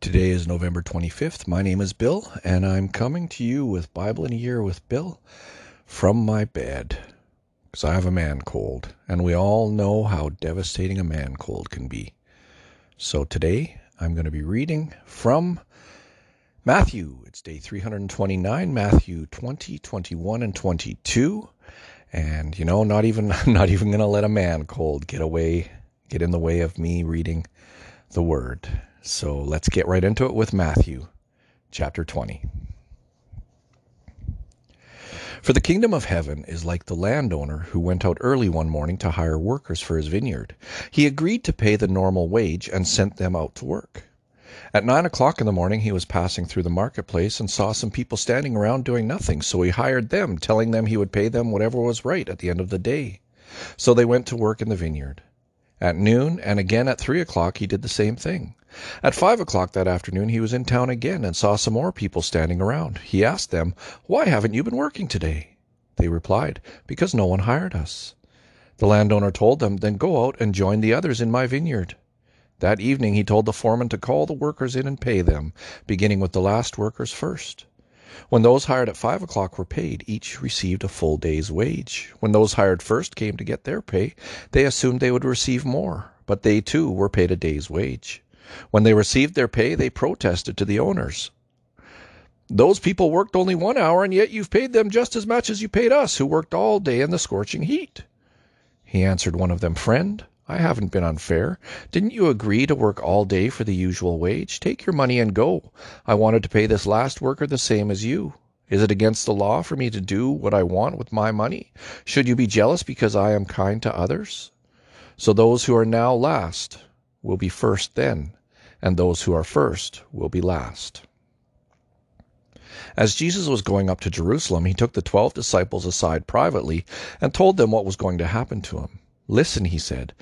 Today is November 25th. My name is Bill, and I'm coming to you with Bible in a Year with Bill from my bed, because I have a man cold, and we all know how devastating a man cold can be. So today I'm going to be reading from Matthew. It's day 329, Matthew 20, 21, and 22. And you know, I'm not even going to let a man cold get in the way of me reading the word. So let's get right into it with Matthew chapter 20. For the kingdom of heaven is like the landowner who went out early one morning to hire workers for his vineyard. He agreed to pay the normal wage and sent them out to work. At 9 o'clock in the morning, he was passing through the marketplace and saw some people standing around doing nothing. So he hired them, telling them he would pay them whatever was right at the end of the day. So they went to work in the vineyard. At noon and again at 3 o'clock, he did the same thing. At 5 o'clock that afternoon, he was in town again and saw some more people standing around. He asked them, "Why haven't you been working today?" They replied, "Because no one hired us." The landowner told them, "Then go out and join the others in my vineyard." That evening, he told the foreman to call the workers in and pay them, beginning with the last workers first. When those hired at 5 o'clock were paid, each received a full day's wage. When those hired first came to get their pay, they assumed they would receive more, but they too were paid a day's wage. When they received their pay, they protested to the owners. "Those people worked only 1 hour, and yet you've paid them just as much as you paid us, who worked all day in the scorching heat." He answered one of them, "Friend, I haven't been unfair. Didn't you agree to work all day for the usual wage? Take your money and go. I wanted to pay this last worker the same as you. Is it against the law for me to do what I want with my money? Should you be jealous because I am kind to others? So those who are now last will be first then, and those who are first will be last." As Jesus was going up to Jerusalem, he took the 12 disciples aside privately and told them what was going to happen to him. "Listen," he said,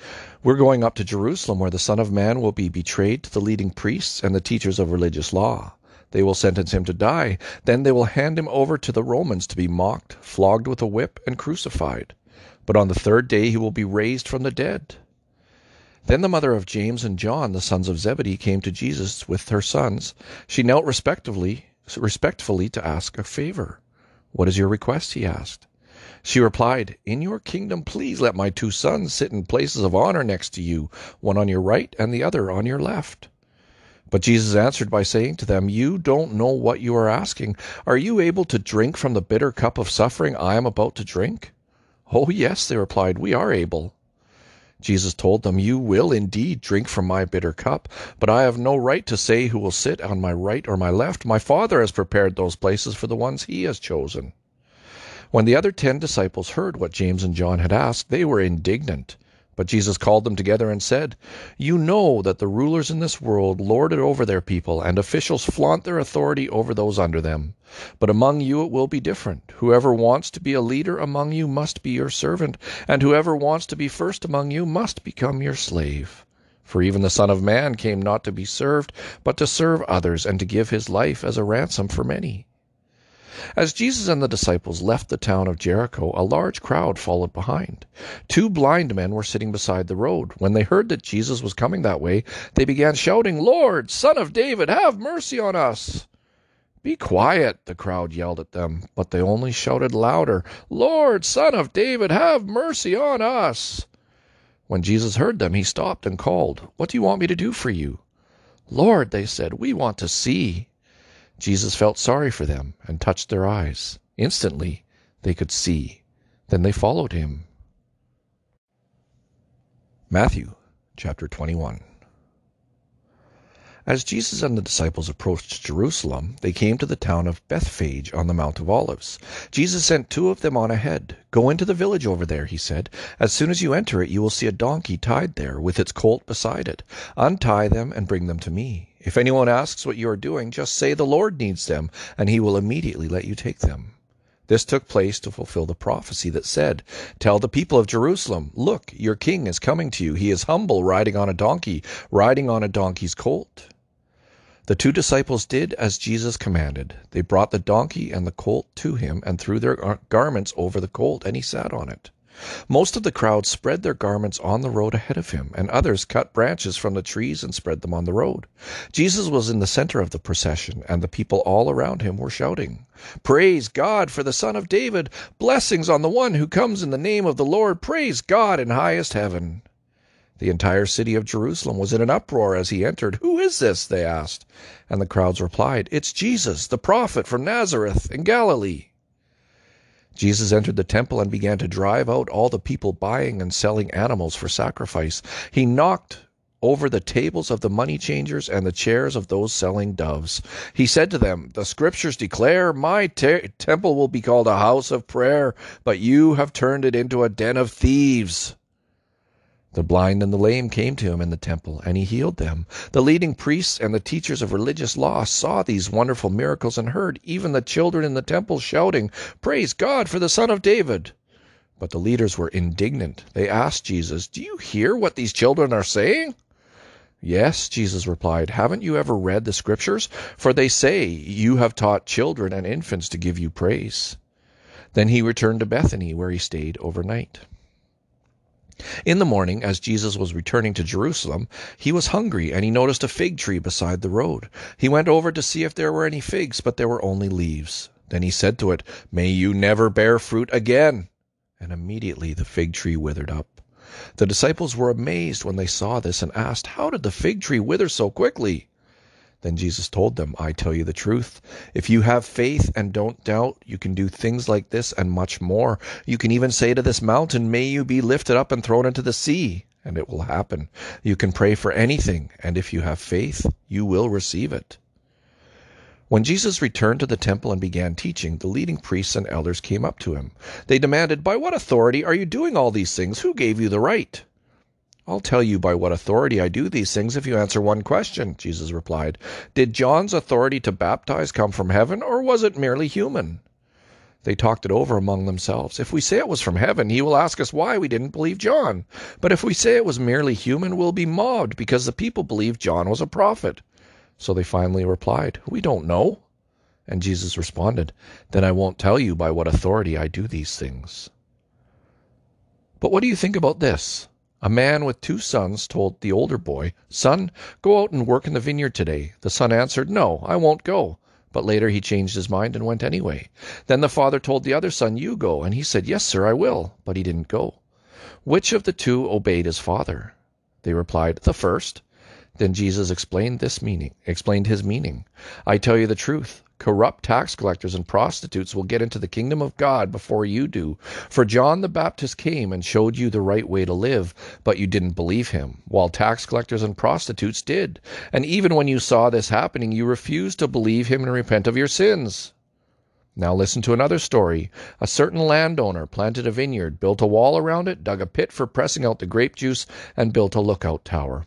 "we're going up to Jerusalem, where the Son of Man will be betrayed to the leading priests and the teachers of religious law. They will sentence him to die. Then they will hand him over to the Romans to be mocked, flogged with a whip, and crucified. But on the third day he will be raised from the dead." Then the mother of James and John, the sons of Zebedee, came to Jesus with her sons. She knelt respectfully to ask a favor. "What is your request?" he asked. She replied, "In your kingdom, please let my two sons sit in places of honor next to you, one on your right and the other on your left." But Jesus answered by saying to them, "You don't know what you are asking. Are you able to drink from the bitter cup of suffering I am about to drink?" "Oh, yes," they replied, "we are able." Jesus told them, "You will indeed drink from my bitter cup, but I have no right to say who will sit on my right or my left. My Father has prepared those places for the ones he has chosen." When the other 10 disciples heard what James and John had asked, they were indignant. But Jesus called them together and said, "You know that the rulers in this world lord it over their people, and officials flaunt their authority over those under them. But among you it will be different. Whoever wants to be a leader among you must be your servant, and whoever wants to be first among you must become your slave. For even the Son of Man came not to be served, but to serve others, and to give his life as a ransom for many." As Jesus and the disciples left the town of Jericho, a large crowd followed behind. 2 blind men were sitting beside the road. When they heard that Jesus was coming that way, they began shouting, "Lord, Son of David, have mercy on us!" "Be quiet!" the crowd yelled at them, but they only shouted louder, "Lord, Son of David, have mercy on us!" When Jesus heard them, he stopped and called, "What do you want me to do for you?" "Lord," they said, "we want to see." Jesus felt sorry for them and touched their eyes. Instantly, they could see. Then they followed him. Matthew chapter 21. As Jesus and the disciples approached Jerusalem, they came to the town of Bethphage on the Mount of Olives. Jesus sent 2 of them on ahead. "Go into the village over there," he said. "As soon as you enter it, you will see a donkey tied there, with its colt beside it. Untie them and bring them to me. If anyone asks what you are doing, just say the Lord needs them, and he will immediately let you take them." This took place to fulfill the prophecy that said, "Tell the people of Jerusalem, look, your king is coming to you. He is humble, riding on a donkey, riding on a donkey's colt." The two disciples did as Jesus commanded. They brought the donkey and the colt to him and threw their garments over the colt, and he sat on it. Most of the crowd spread their garments on the road ahead of him, and others cut branches from the trees and spread them on the road. Jesus was in the center of the procession, and the people all around him were shouting, "Praise God for the Son of David! Blessings on the one who comes in the name of the Lord! Praise God in highest heaven!" The entire city of Jerusalem was in an uproar as he entered. "Who is this?" they asked. And the crowds replied, "It's Jesus, the prophet from Nazareth in Galilee." Jesus entered the temple and began to drive out all the people buying and selling animals for sacrifice. He knocked over the tables of the money changers and the chairs of those selling doves. He said to them, "The scriptures declare, my temple will be called a house of prayer, but you have turned it into a den of thieves." The blind and the lame came to him in the temple, and he healed them. The leading priests and the teachers of religious law saw these wonderful miracles and heard even the children in the temple shouting, "Praise God for the Son of David." But the leaders were indignant. They asked Jesus, "Do you hear what these children are saying?" "Yes," Jesus replied. "Haven't you ever read the scriptures? For they say, 'You have taught children and infants to give you praise.'" Then he returned to Bethany, where he stayed overnight. In the morning, as Jesus was returning to Jerusalem, he was hungry, and he noticed a fig tree beside the road. He went over to see if there were any figs, but there were only leaves. Then he said to it, "May you never bear fruit again!" And immediately the fig tree withered up. The disciples were amazed when they saw this and asked, "How did the fig tree wither so quickly?" Then Jesus told them, "I tell you the truth. If you have faith and don't doubt, you can do things like this and much more. You can even say to this mountain, 'May you be lifted up and thrown into the sea,' and it will happen. You can pray for anything, and if you have faith, you will receive it." When Jesus returned to the temple and began teaching, the leading priests and elders came up to him. They demanded, "By what authority are you doing all these things? Who gave you the right?" "I'll tell you by what authority I do these things if you answer one question," Jesus replied. "Did John's authority to baptize come from heaven, or was it merely human?" They talked it over among themselves. "If we say it was from heaven, he will ask us why we didn't believe John. But if we say it was merely human, we'll be mobbed because the people believed John was a prophet." So they finally replied, "We don't know." And Jesus responded, "Then I won't tell you by what authority I do these things. But what do you think about this? A man with two sons told the older boy, 'Son, go out and work in the vineyard today.' The son answered, 'No, I won't go.' But later he changed his mind and went anyway. Then the father told the other son, 'You go.' And he said, 'Yes, sir, I will.' But he didn't go. Which of the two obeyed his father?" They replied, "The first." Then Jesus explained his meaning. "I tell you the truth. Corrupt tax collectors and prostitutes will get into the kingdom of God before you do. For John the Baptist came and showed you the right way to live, but you didn't believe him, while tax collectors and prostitutes did. And even when you saw this happening, you refused to believe him and repent of your sins. Now listen to another story. A certain landowner planted a vineyard, built a wall around it, dug a pit for pressing out the grape juice, and built a lookout tower.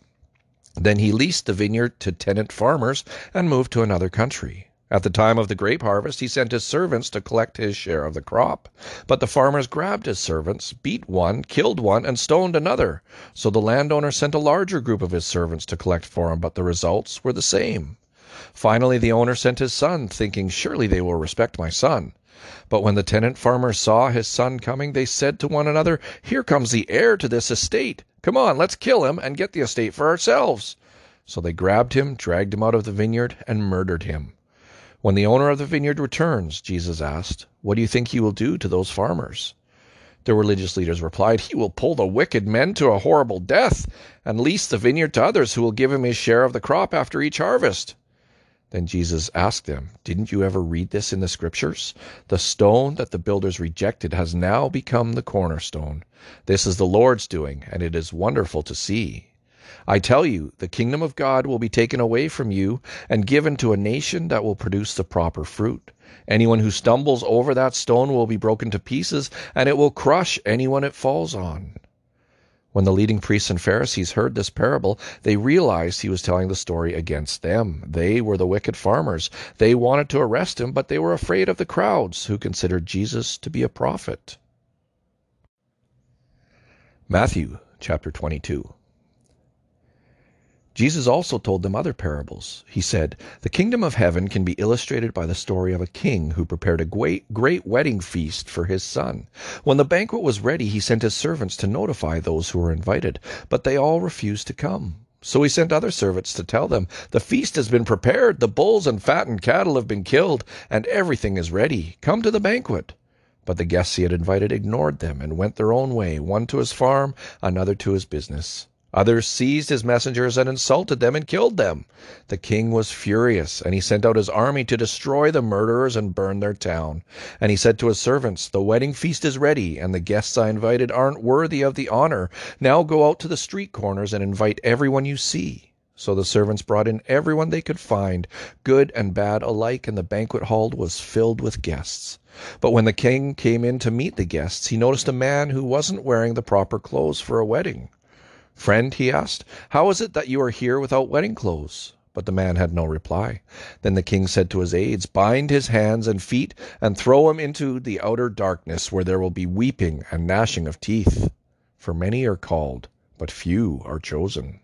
Then he leased the vineyard to tenant farmers and moved to another country. At the time of the grape harvest, he sent his servants to collect his share of the crop. But the farmers grabbed his servants, beat one, killed one, and stoned another. So the landowner sent a larger group of his servants to collect for him, but the results were the same. Finally, the owner sent his son, thinking, 'Surely they will respect my son.' But when the tenant farmers saw his son coming, they said to one another, 'Here comes the heir to this estate. Come on, let's kill him and get the estate for ourselves.' So they grabbed him, dragged him out of the vineyard, and murdered him. When the owner of the vineyard returns," Jesus asked, "what do you think he will do to those farmers?" The religious leaders replied, "He will pull the wicked men to a horrible death and lease the vineyard to others who will give him his share of the crop after each harvest." Then Jesus asked them, "Didn't you ever read this in the scriptures? 'The stone that the builders rejected has now become the cornerstone. This is the Lord's doing, and it is wonderful to see.' I tell you, the kingdom of God will be taken away from you and given to a nation that will produce the proper fruit. Anyone who stumbles over that stone will be broken to pieces, and it will crush anyone it falls on." When the leading priests and Pharisees heard this parable, they realized he was telling the story against them. They were the wicked farmers. They wanted to arrest him, but they were afraid of the crowds who considered Jesus to be a prophet. Matthew chapter 22. Jesus also told them other parables. He said, "The kingdom of heaven can be illustrated by the story of a king who prepared a great wedding feast for his son. When the banquet was ready, he sent his servants to notify those who were invited, but they all refused to come. So he sent other servants to tell them, 'The feast has been prepared, the bulls and fattened cattle have been killed, and everything is ready. Come to the banquet.' But the guests he had invited ignored them and went their own way, one to his farm, another to his business. Others seized his messengers and insulted them and killed them. The king was furious, and he sent out his army to destroy the murderers and burn their town. And he said to his servants, 'The wedding feast is ready, and the guests I invited aren't worthy of the honor. Now go out to the street corners and invite everyone you see.' So the servants brought in everyone they could find, good and bad alike, and the banquet hall was filled with guests. But when the king came in to meet the guests, he noticed a man who wasn't wearing the proper clothes for a wedding. 'Friend,' he asked, 'how is it that you are here without wedding clothes?' But the man had no reply. Then the king said to his aides, 'Bind his hands and feet and throw him into the outer darkness, where there will be weeping and gnashing of teeth. For many are called, but few are chosen.'"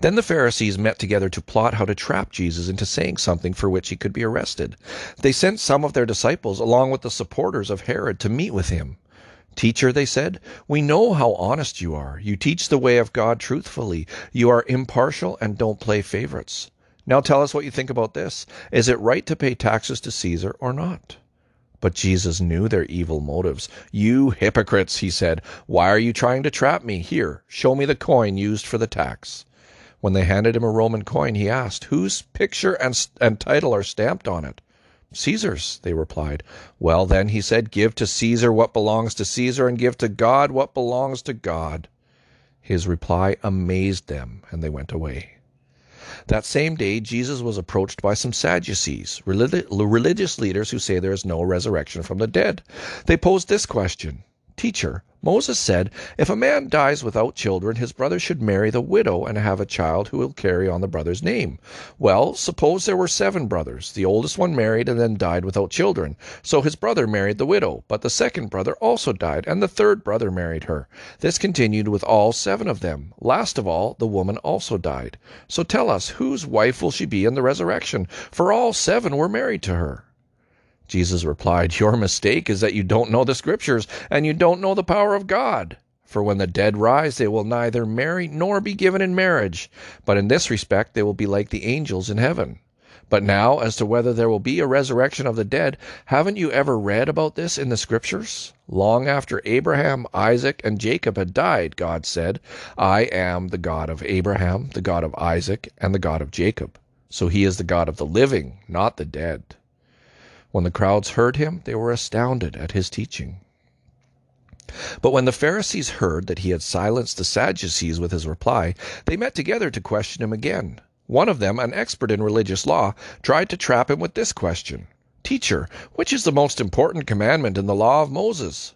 Then the Pharisees met together to plot how to trap Jesus into saying something for which he could be arrested. They sent some of their disciples, along with the supporters of Herod, to meet with him. "Teacher," they said, "we know how honest you are. You teach the way of God truthfully. You are impartial and don't play favorites. Now tell us what you think about this. Is it right to pay taxes to Caesar or not?" But Jesus knew their evil motives. "You hypocrites," he said, "why are you trying to trap me? Here, show me the coin used for the tax." When they handed him a Roman coin, he asked, "Whose picture and title are stamped on it?" "Caesar's," they replied. "Well then," he said, "give to Caesar what belongs to Caesar, and give to God what belongs to God." His reply amazed them, and they went away. That same day, Jesus was approached by some Sadducees, religious leaders who say there is no resurrection from the dead. They posed this question, "Teacher, Moses said, if a man dies without children, his brother should marry the widow and have a child who will carry on the brother's name. Well, suppose there were 7 brothers. The oldest one married and then died without children. So his brother married the widow, but the second brother also died, and the third brother married her. This continued with all 7 of them. Last of all, the woman also died. So tell us, whose wife will she be in the resurrection? For all 7 were married to her." Jesus replied, "Your mistake is that you don't know the Scriptures, and you don't know the power of God. For when the dead rise, they will neither marry nor be given in marriage, but in this respect they will be like the angels in heaven. But now, as to whether there will be a resurrection of the dead, haven't you ever read about this in the Scriptures? Long after Abraham, Isaac, and Jacob had died, God said, 'I am the God of Abraham, the God of Isaac, and the God of Jacob.' So he is the God of the living, not the dead." When the crowds heard him, they were astounded at his teaching. But when the Pharisees heard that he had silenced the Sadducees with his reply, they met together to question him again. One of them, an expert in religious law, tried to trap him with this question, "Teacher, which is the most important commandment in the law of Moses?"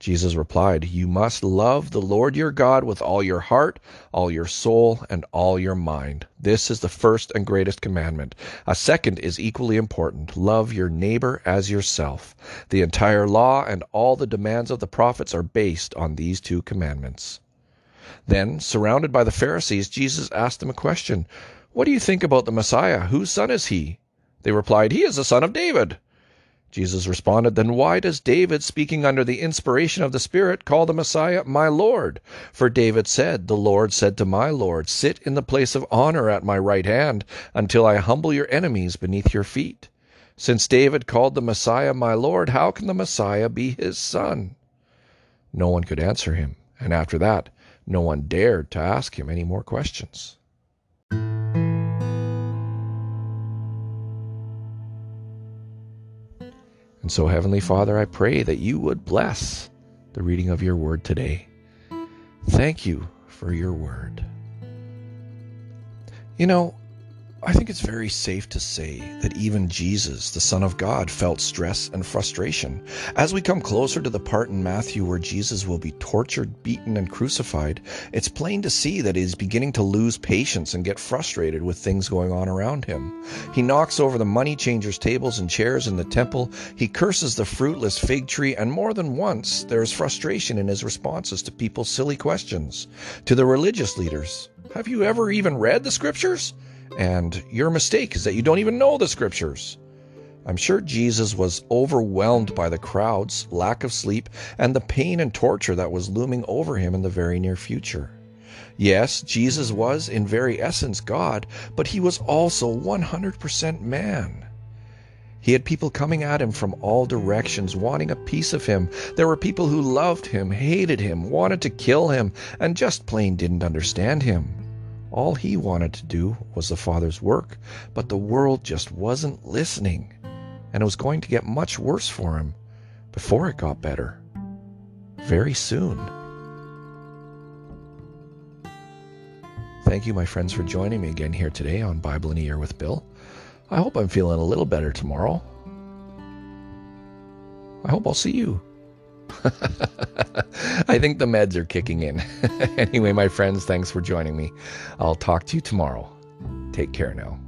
Jesus replied, "You must love the Lord your God with all your heart, all your soul, and all your mind. This is the first and greatest commandment. A second is equally important. Love your neighbor as yourself. The entire law and all the demands of the prophets are based on these 2 commandments." Then, surrounded by the Pharisees, Jesus asked them a question, "What do you think about the Messiah? Whose son is he?" They replied, "He is the son of David." Jesus responded, "Then why does David, speaking under the inspiration of the Spirit, call the Messiah 'my Lord'? For David said, 'The Lord said to my Lord, sit in the place of honor at my right hand until I humble your enemies beneath your feet.' Since David called the Messiah 'my Lord,' how can the Messiah be his son?" No one could answer him, and after that, no one dared to ask him any more questions. And so, Heavenly Father, I pray that you would bless the reading of your word today. Thank you for your word. You know, I think it's very safe to say that even Jesus, the Son of God, felt stress and frustration. As we come closer to the part in Matthew where Jesus will be tortured, beaten, and crucified, it's plain to see that he's beginning to lose patience and get frustrated with things going on around him. He knocks over the money changers' tables and chairs in the temple. He curses the fruitless fig tree, and more than once there is frustration in his responses to people's silly questions. To the religious leaders, "Have you ever even read the scriptures?" And "Your mistake is that you don't even know the scriptures." I'm sure Jesus was overwhelmed by the crowds, lack of sleep, and the pain and torture that was looming over him in the very near future. Yes, Jesus was in very essence God, but he was also 100% man. He had people coming at him from all directions, wanting a piece of him. There were people who loved him, hated him, wanted to kill him, and just plain didn't understand him. All he wanted to do was the Father's work, but the world just wasn't listening, and it was going to get much worse for him before it got better. Very soon. Thank you, my friends, for joining me again here today on Bible in a Year with Bill. I hope I'm feeling a little better tomorrow. I hope I'll see you. I think the meds are kicking in. Anyway, my friends, thanks for joining me. I'll talk to you tomorrow. Take care now.